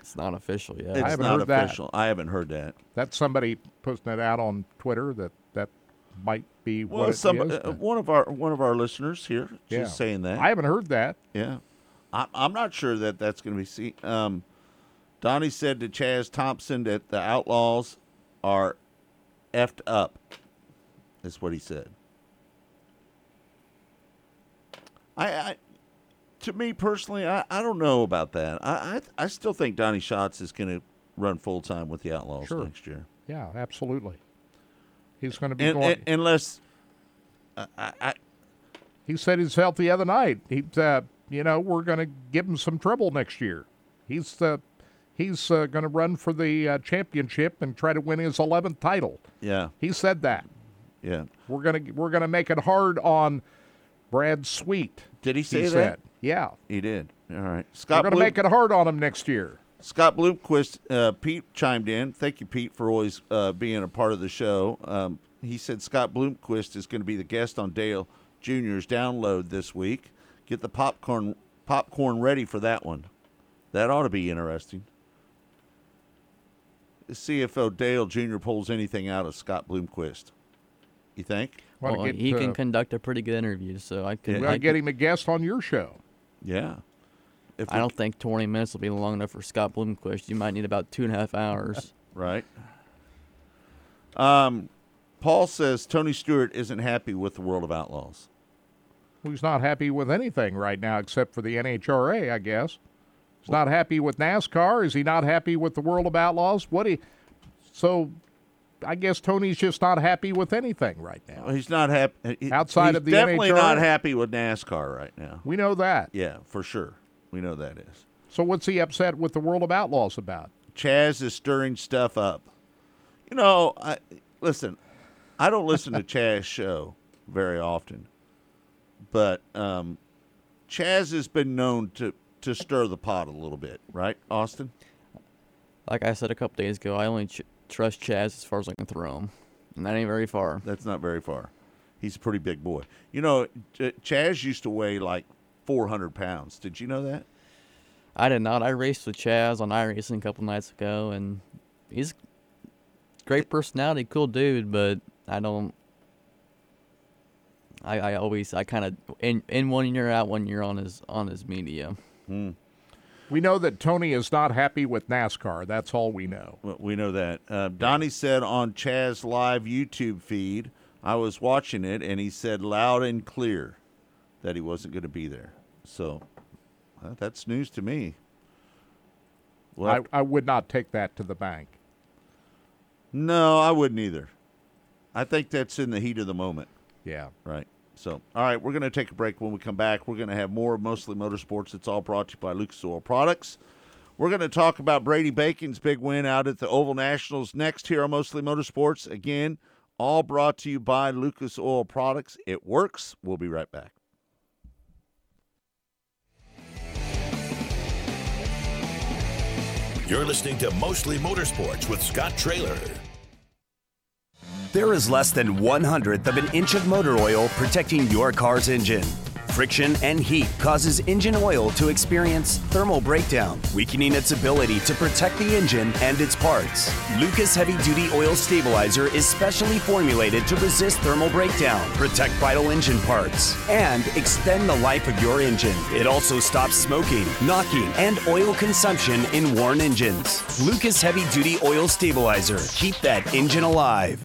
It's not official yet. It's not official. I haven't heard that. That's somebody posting it out on Twitter that might be what it is. One of our listeners here just saying that. I haven't heard that. Yeah. I'm not sure that that's going to be seen. Donnie said to Chaz Thompson that the Outlaws are effed up. That's what he said. To me personally, I don't know about that. I still think Donnie Schatz is going to run full time with the Outlaws next year. Yeah, absolutely. He's going to be unless. He said himself the other night. He's. You know, we're going to give him some trouble next year. He's the he's going to run for the championship and try to win his 11th title. Yeah. He said that. Yeah. We're going to make it hard on Brad Sweet. Did he say that? Yeah. He did. All right. Scott, we're going to make it hard on him next year. Scott Bloomquist, Pete chimed in. Thank you, Pete, for always being a part of the show. He said Scott Bloomquist is going to be the guest on Dale Jr.'s download this week. Get the popcorn ready for that one. That ought to be interesting. CFO Dale Jr. pulls anything out of Scott Bloomquist. You think? Well, he can conduct a pretty good interview, so I could. We'll get him a guest on your show. Yeah. I don't think 20 minutes will be long enough for Scott Bloomquist. You might need about 2.5 hours. Right. Paul says Tony Stewart isn't happy with the World of Outlaws. He's not happy with anything right now except for the NHRA, I guess. He's not happy with NASCAR. Is he not happy with the World of Outlaws? So I guess Tony's just not happy with anything right now. Well, he's not happy. Outside of the NHRA. He's definitely not happy with NASCAR right now. We know that. Yeah, for sure. We know that is. So what's he upset with the World of Outlaws about? Chaz is stirring stuff up. You know, I don't listen to Chaz's show very often, but Chaz has been known to stir the pot a little bit, right, Austin? Like I said a couple days ago, I only trust Chaz as far as I can throw him, and that ain't very far. That's not very far. He's a pretty big boy. You know, Chaz used to weigh like 400 pounds. Did you know that? I did not. I raced with Chaz on iRacing a couple nights ago, and he's great personality, cool dude, but I don't. I kind of in 1 year out, 1 year on his media. Mm. We know that Tony is not happy with NASCAR. That's all we know. Well, we know that. Donnie said on Chaz Live YouTube feed, I was watching it, and he said loud and clear that he wasn't going to be there. So that's news to me. Well, I would not take that to the bank. No, I wouldn't either. I think that's in the heat of the moment. Yeah. Right. So, all right, we're going to take a break. When we come back, we're going to have more Mostly Motorsports. It's all brought to you by Lucas Oil Products. We're going to talk about Brady Bacon's big win out at the Oval Nationals next here on Mostly Motorsports. Again, all brought to you by Lucas Oil Products. It works. We'll be right back. You're listening to Mostly Motorsports with Scott Traylor. There is less than 1/100th of an inch of motor oil protecting your car's engine. Friction and heat causes engine oil to experience thermal breakdown, weakening its ability to protect the engine and its parts. Lucas Heavy Duty Oil Stabilizer is specially formulated to resist thermal breakdown, protect vital engine parts, and extend the life of your engine. It also stops smoking, knocking, and oil consumption in worn engines. Lucas Heavy Duty Oil Stabilizer. Keep that engine alive.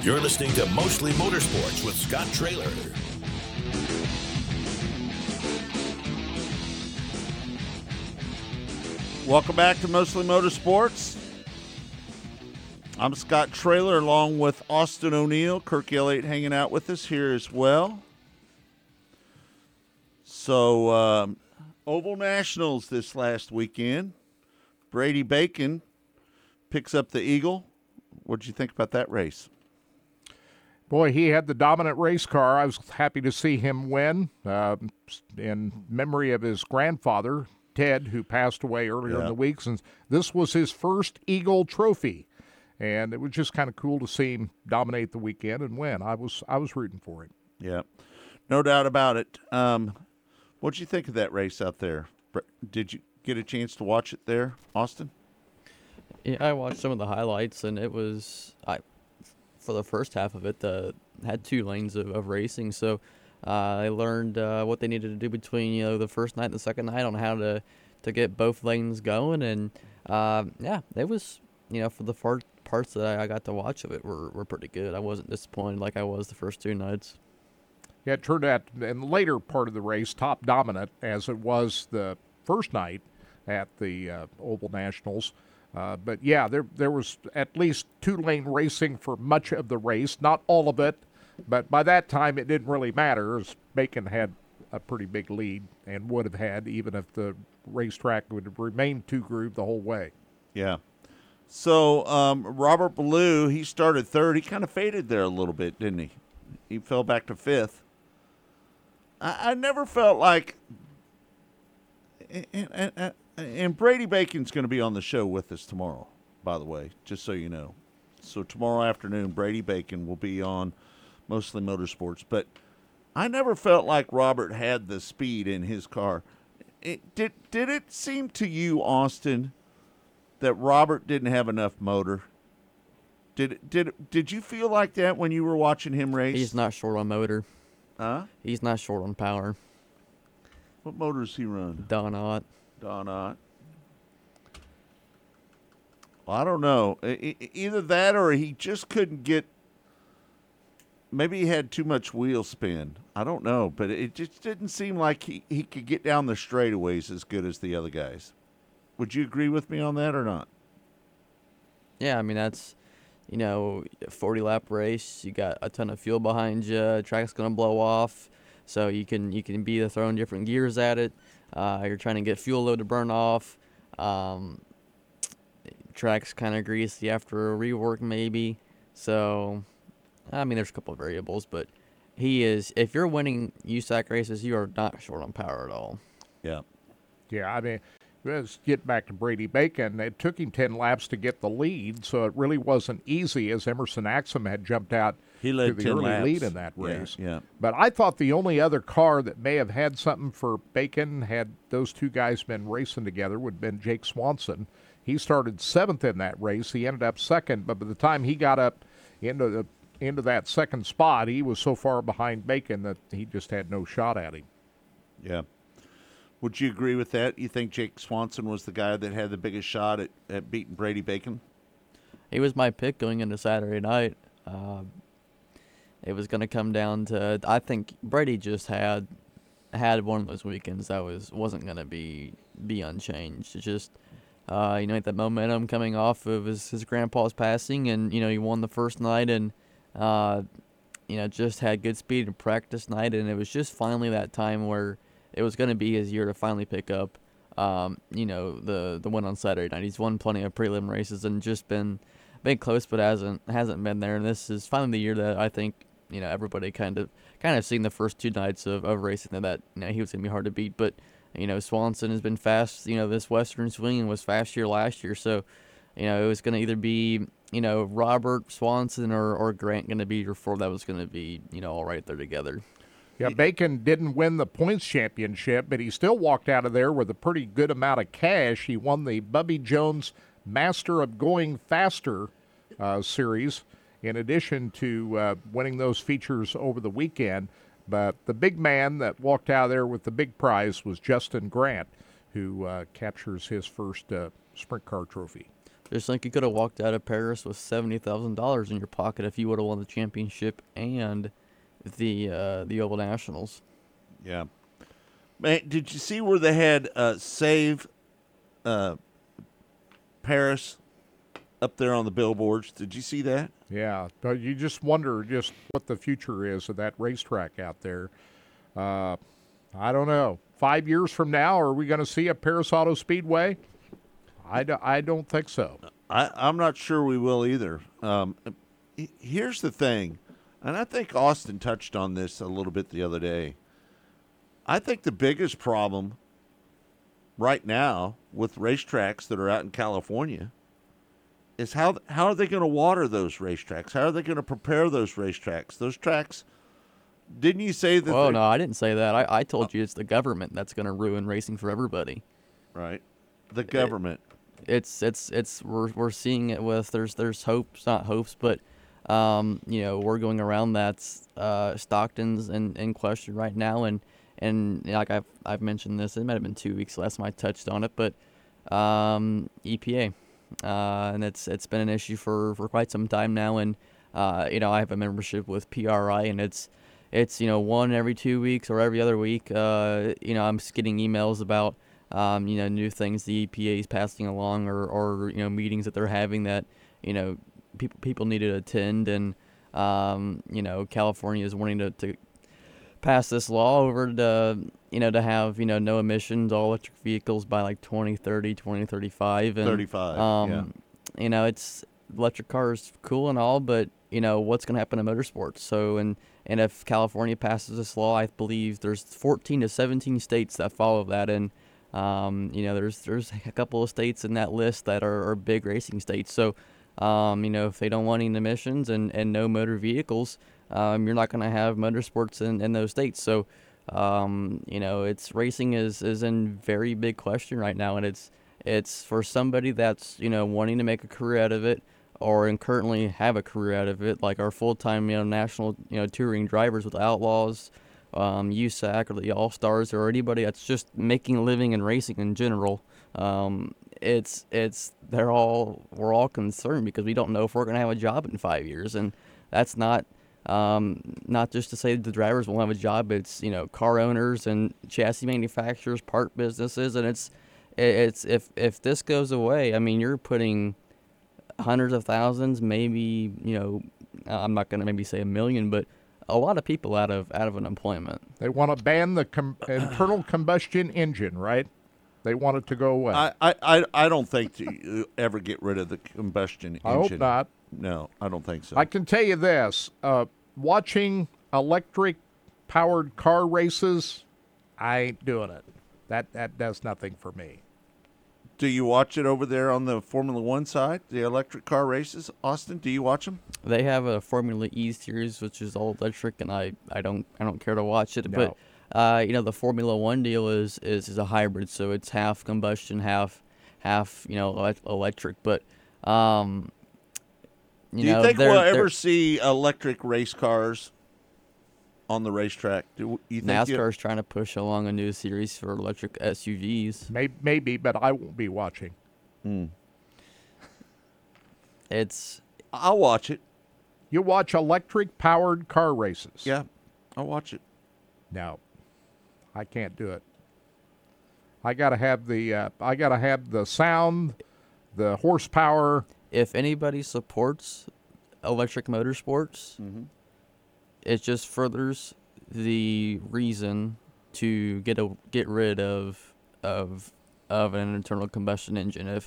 You're listening to Mostly Motorsports with Scott Traylor. Welcome back to Mostly Motorsports. I'm Scott Traylor, along with Austin O'Neill, Kirk Elliott hanging out with us here as well. So, Oval Nationals this last weekend. Brady Bacon picks up the Eagle. What did you think about that race? Boy, he had the dominant race car. I was happy to see him win in memory of his grandfather, Ted, who passed away earlier in the week. And this was his first Eagle trophy, and it was just kind of cool to see him dominate the weekend and win. I was rooting for him. Yeah, no doubt about it. What did you think of that race out there? Did you get a chance to watch it there, Austin? Yeah, I watched some of the highlights, and it was for the first half of it, had two lanes of racing, so I learned what they needed to do between the first night and the second night on how to get both lanes going, and it was for the parts that I got to watch of it were pretty good. I wasn't disappointed like I was the first two nights. Yeah, it turned out in the later part of the race, top dominant as it was the first night at the Oval Nationals. But, yeah, there was at least two-lane racing for much of the race, not all of it. But by that time, it didn't really matter, as Bacon had a pretty big lead and would have had even if the racetrack would have remained two-groove the whole way. Yeah. So, Robert Ballou, he started third. He kind of faded there a little bit, didn't he? He fell back to fifth. I never felt like – and Brady Bacon's going to be on the show with us tomorrow, by the way, just so you know. So tomorrow afternoon, Brady Bacon will be on Mostly Motorsports. But I never felt like Robert had the speed in his car. Did it seem to you, Austin, that Robert didn't have enough motor? Did you feel like that when you were watching him race? He's not short on motor. Huh? He's not short on power. What motor does he run? Donut. Well, I don't know. Either that or he just couldn't get – maybe he had too much wheel spin. I don't know. But it just didn't seem like he could get down the straightaways as good as the other guys. Would you agree with me on that or not? Yeah, I mean, that's – a 40-lap race. You got a ton of fuel behind you. Track's going to blow off. So you can be throwing different gears at it. You're trying to get fuel load to burn off. Track's kind of greasy after a rework maybe. So, I mean, there's a couple of variables, but He is. If you're winning USAC races, you are not short on power at all. Yeah. Yeah, I mean, let's get back to Brady Bacon. It took him 10 laps to get the lead, so it really wasn't easy, as Emerson Axum had jumped out to the early lead in that race. Yeah. But I thought the only other car that may have had something for Bacon, had those two guys been racing together, would have been Jake Swanson. He started 7th in that race. He ended up 2nd, but by the time he got up into that second spot, he was so far behind Bacon that he just had no shot at him. Yeah. Would you agree with that? You think Jake Swanson was the guy that had the biggest shot at beating Brady Bacon? He was my pick going into Saturday night. It was going to come down to, I think Brady just had one of those weekends that wasn't going to be unchanged. It's just, you know, that momentum coming off of his grandpa's passing, and, you know, he won the first night, and, you know, just had good speed in practice night, and it was just finally that time where it was going to be his year to finally pick up, you know, the win on Saturday night. He's won plenty of prelim races and just been close, but hasn't been there. And this is finally the year that I think, you know, everybody kind of seen the first two nights of racing that, you know, he was going to be hard to beat. But, you know, Swanson has been fast. You know, this Western swing was fast year last year, so, you know, it was going to either be, you know, Robert Swanson or Grant going to be your four that was going to be, you know, all right there together. Yeah, Bacon didn't win the points championship, but he still walked out of there with a pretty good amount of cash. He won the Bubby Jones Master of Going Faster series, in addition to winning those features over the weekend. But the big man that walked out of there with the big prize was Justin Grant, who captures his first sprint car trophy. Just think you could have walked out of Paris with $70,000 in your pocket if you would have won the championship and the Oval Nationals. Yeah. Man, did you see where they had Save Paris up there on the billboards? Did you see that? Yeah. You just wonder just what the future is of that racetrack out there. I don't know. 5 years from now, are we going to see a Paris Auto Speedway? I don't think so. I'm not sure we will either. Here's the thing. And I think Austin touched on this a little bit the other day. I think the biggest problem right now with racetracks that are out in California is how are they going to water those racetracks? How are they going to prepare those racetracks? Those tracks, didn't you say that? Oh, no, I didn't say that. I told you it's the government that's going to ruin racing for everybody. Right. The government. We're seeing it with, there's hopes, not hopes, but you know, we're going around that. Stockton's in question right now, and like I've mentioned this, it might have been 2 weeks last time I touched on it, but EPA, and it's been an issue for quite some time now, and you know, I have a membership with PRI, and it's you know, one every 2 weeks or every other week. You know, I'm getting emails about you know, new things the EPA is passing along, or you know, meetings that they're having that, you know, people need to attend, and you know, California is wanting to pass this law over to, you know, to have, you know, no emissions, all electric vehicles by like 2030, 2035, and 35. Yeah. You know, it's electric cars cool and all, but you know what's going to happen to motorsports. So, and if California passes this law, I believe there's 14 to 17 states that follow that, and you know, there's a couple of states in that list that are big racing states. So. You know, if they don't want any emissions and no motor vehicles, you're not going to have motorsports in those states. So, you know, it's racing is in very big question right now. And it's for somebody that's, you know, wanting to make a career out of it, or and currently have a career out of it, like our full-time, you know, national, you know, touring drivers with Outlaws, USAC, or the All-Stars, or anybody that's just making a living in racing in general. We're all concerned because we don't know if we're going to have a job in 5 years. And that's not just to say the drivers won't have a job. It's, you know, car owners and chassis manufacturers, part businesses. And it's, if this goes away, I mean, you're putting hundreds of thousands, maybe, you know, I'm not going to maybe say a million, but a lot of people out of unemployment. They want to ban the internal combustion engine, right? They want it to go away. I don't think you ever get rid of the combustion engine. I hope not. No, I don't think so. I can tell you this. Watching electric-powered car races, I ain't doing it. That does nothing for me. Do you watch it over there on the Formula One side, the electric car races? Austin, do you watch them? They have a Formula E series, which is all electric, and I don't care to watch it. No. But the Formula One deal is a hybrid, so it's half combustion, half electric. But do you think we'll ever see electric race cars on the racetrack? Do you think NASCAR's trying to push along a new series for electric SUVs? Maybe, but I won't be watching. Mm. I'll watch it. You watch electric-powered car races? Yeah, I'll watch it. No, I can't do it. I gotta have the sound, the horsepower. If anybody supports electric motorsports. Mm-hmm. It just furthers the reason to get rid of an internal combustion engine.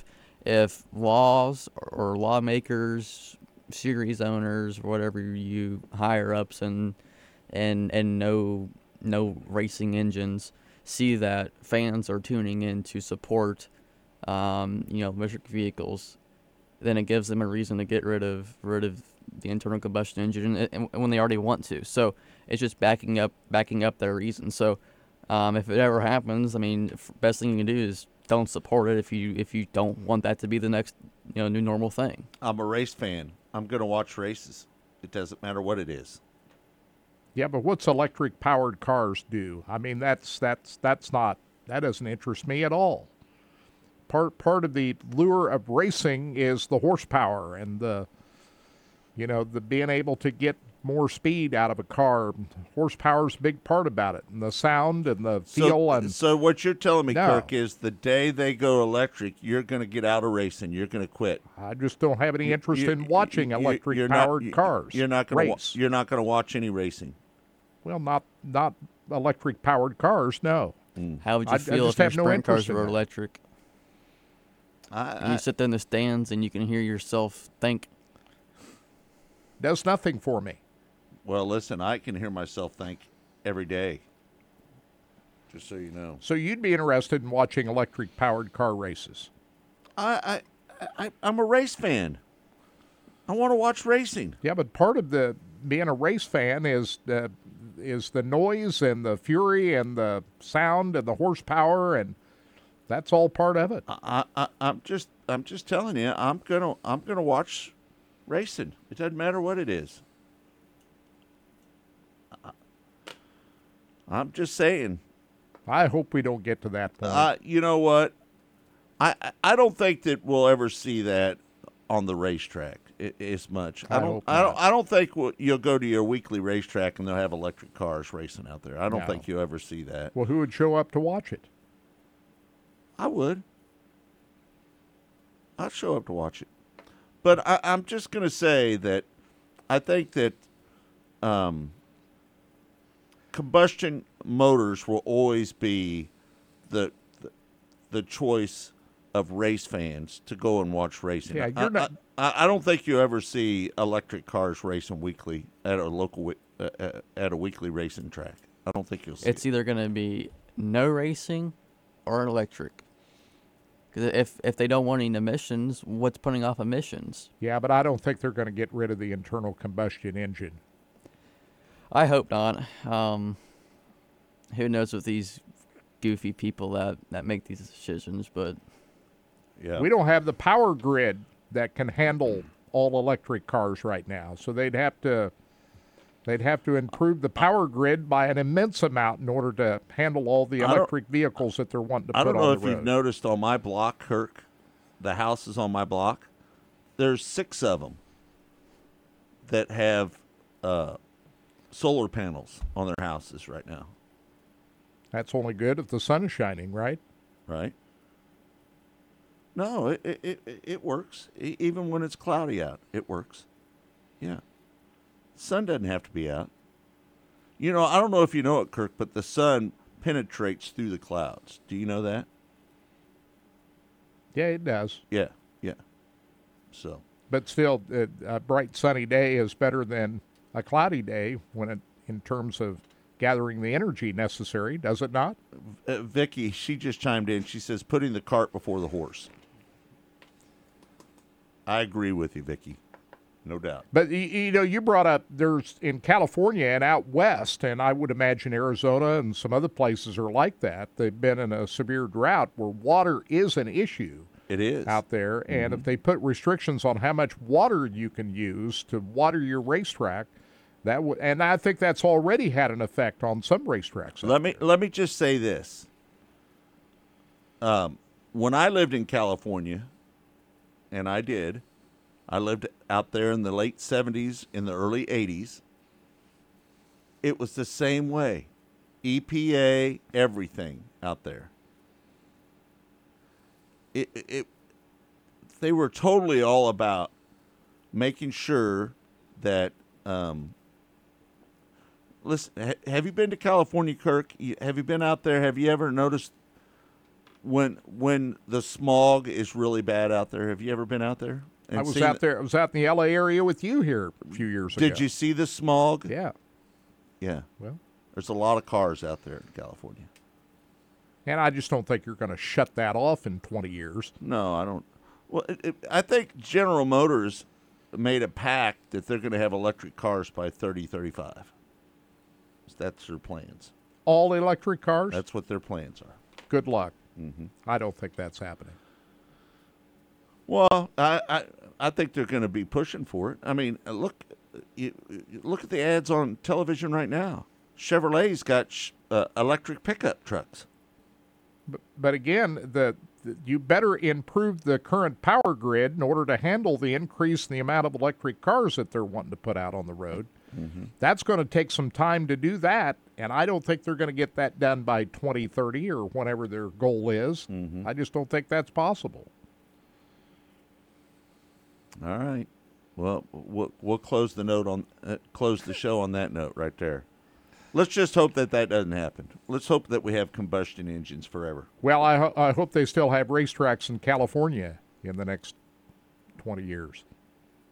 If laws or lawmakers, series owners, whatever you higher ups and no racing engines see that fans are tuning in to support electric vehicles, then it gives them a reason to get rid of the internal combustion engine, and when they already want to. So it's just backing up their reason. So if it ever happens, I mean, best thing you can do is don't support it if you don't want that to be the next new normal thing. I'm a race fan. I'm going to watch races. It doesn't matter what it is. Yeah, but what's electric powered cars do? I mean, that doesn't interest me at all. Part of the lure of racing is the horsepower and the being able to get more speed out of a car. Horsepower's a big part about it, and the sound and the feel. So what you're telling me, Kirk, is the day they go electric, you're going to get out of racing. You're going to quit. I just don't have any interest in watching electric-powered cars. You're not going to watch any racing. Well, not electric-powered cars. No. Mm. How would you feel if your sprint cars were electric? You sit there in the stands and you can hear yourself think. Does nothing for me. Well, listen, I can hear myself think every day, just so you know. So you'd be interested in watching electric-powered car races? I'm a race fan. I want to watch racing. Yeah, but part of the being a race fan is the noise and the fury and the sound and the horsepower, and that's all part of it. I'm just telling you, I'm gonna watch racing. It doesn't matter what it is. I'm just saying. I hope we don't get to that point. You know what? I don't think that we'll ever see that on the racetrack as much. I don't think you'll go to your weekly racetrack and they'll have electric cars racing out there. I don't think you'll ever see that. Well, who would show up to watch it? I would. I'd show up to watch it. But I'm just going to say that I think that combustion motors will always be the choice of race fans to go and watch racing. Yeah, I don't think you ever see electric cars racing weekly at a local at a weekly racing track. I don't think you'll see. It's either going to be no racing or electric. Because if they don't want any emissions, what's putting off emissions? Yeah, but I don't think they're going to get rid of the internal combustion engine. I hope not. Who knows with these goofy people that make these decisions, but... yeah, we don't have the power grid that can handle all electric cars right now, so they'd have to improve the power grid by an immense amount in order to handle all the electric vehicles that they're wanting to put on the road. I don't know if you've noticed on my block, Kirk, the houses on my block, there's 6 of them that have solar panels on their houses right now. That's only good if the sun is shining, right? Right. No, it works. Even when it's cloudy out, it works. Yeah. Sun doesn't have to be out. I don't know if you know it, Kirk, but the sun penetrates through the clouds. Do you know that? Yeah, it does. Yeah. So. But still, a bright sunny day is better than a cloudy day when it in terms of gathering the energy necessary, does it not? Vicky, she just chimed in. She says, putting the cart before the horse. I agree with you, Vicky. No doubt. But, you know, you brought up there's in California and out west, and I would imagine Arizona and some other places are like that. They've been in a severe drought where water is an issue. It is. Out there. Mm-hmm. And if they put restrictions on how much water you can use to water your racetrack, that would, and I think that's already had an effect on some racetracks. Let me just say this. When I lived in California, and I did, I lived out there in the late 70s, in the early 80s. It was the same way. EPA, everything out there. They were totally all about making sure that, listen, have you been to California, Kirk? Have you been out there? Have you ever noticed when the smog is really bad out there? Have you ever been out there? I was out there. I was out in the LA area with you here a few years ago. Did you see the smog? Yeah. Yeah. Well, there's a lot of cars out there in California. And I just don't think you're going to shut that off in 20 years. No, I don't. Well, I think General Motors made a pact that they're going to have electric cars by 35. So that's their plans. All electric cars? That's what their plans are. Good luck. Mm-hmm. I don't think that's happening. Well, I think they're going to be pushing for it. I mean, look at the ads on television right now. Chevrolet's got electric pickup trucks. But again, you better improve the current power grid in order to handle the increase in the amount of electric cars that they're wanting to put out on the road. Mm-hmm. That's going to take some time to do that, and I don't think they're going to get that done by 2030 or whatever their goal is. Mm-hmm. I just don't think that's possible. All right. Well, we'll close the note on close the show on that note right there. Let's just hope that doesn't happen. Let's hope that we have combustion engines forever. Well, I hope they still have racetracks in California in the next 20 years.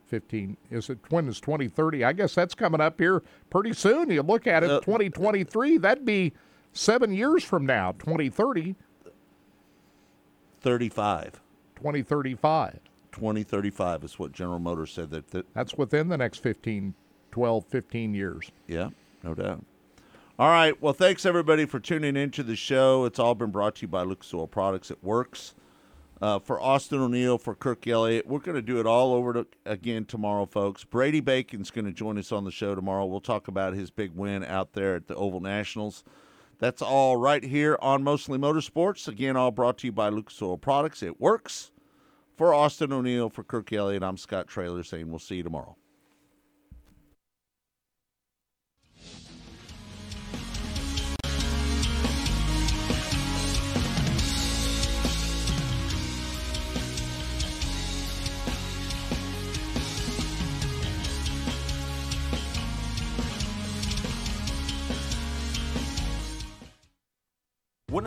15, is it, when is 2030? I guess that's coming up here pretty soon. You look at it, 2023, that'd be 7 years from now, 2030. 2035 is what General Motors said. That's within the next 15 years. Yeah, no doubt. All right, well, thanks, everybody, for tuning into the show. It's all been brought to you by Lucas Oil Products. It works. For Austin O'Neill, for Kirk Elliott, we're going to do it all over again tomorrow, folks. Brady Bacon's going to join us on the show tomorrow. We'll talk about his big win out there at the Oval Nationals. That's all right here on Mostly Motorsports. Again, all brought to you by Lucas Oil Products. It works. For Austin O'Neill, for Kirk Elliott, I'm Scott Traylor saying we'll see you tomorrow. One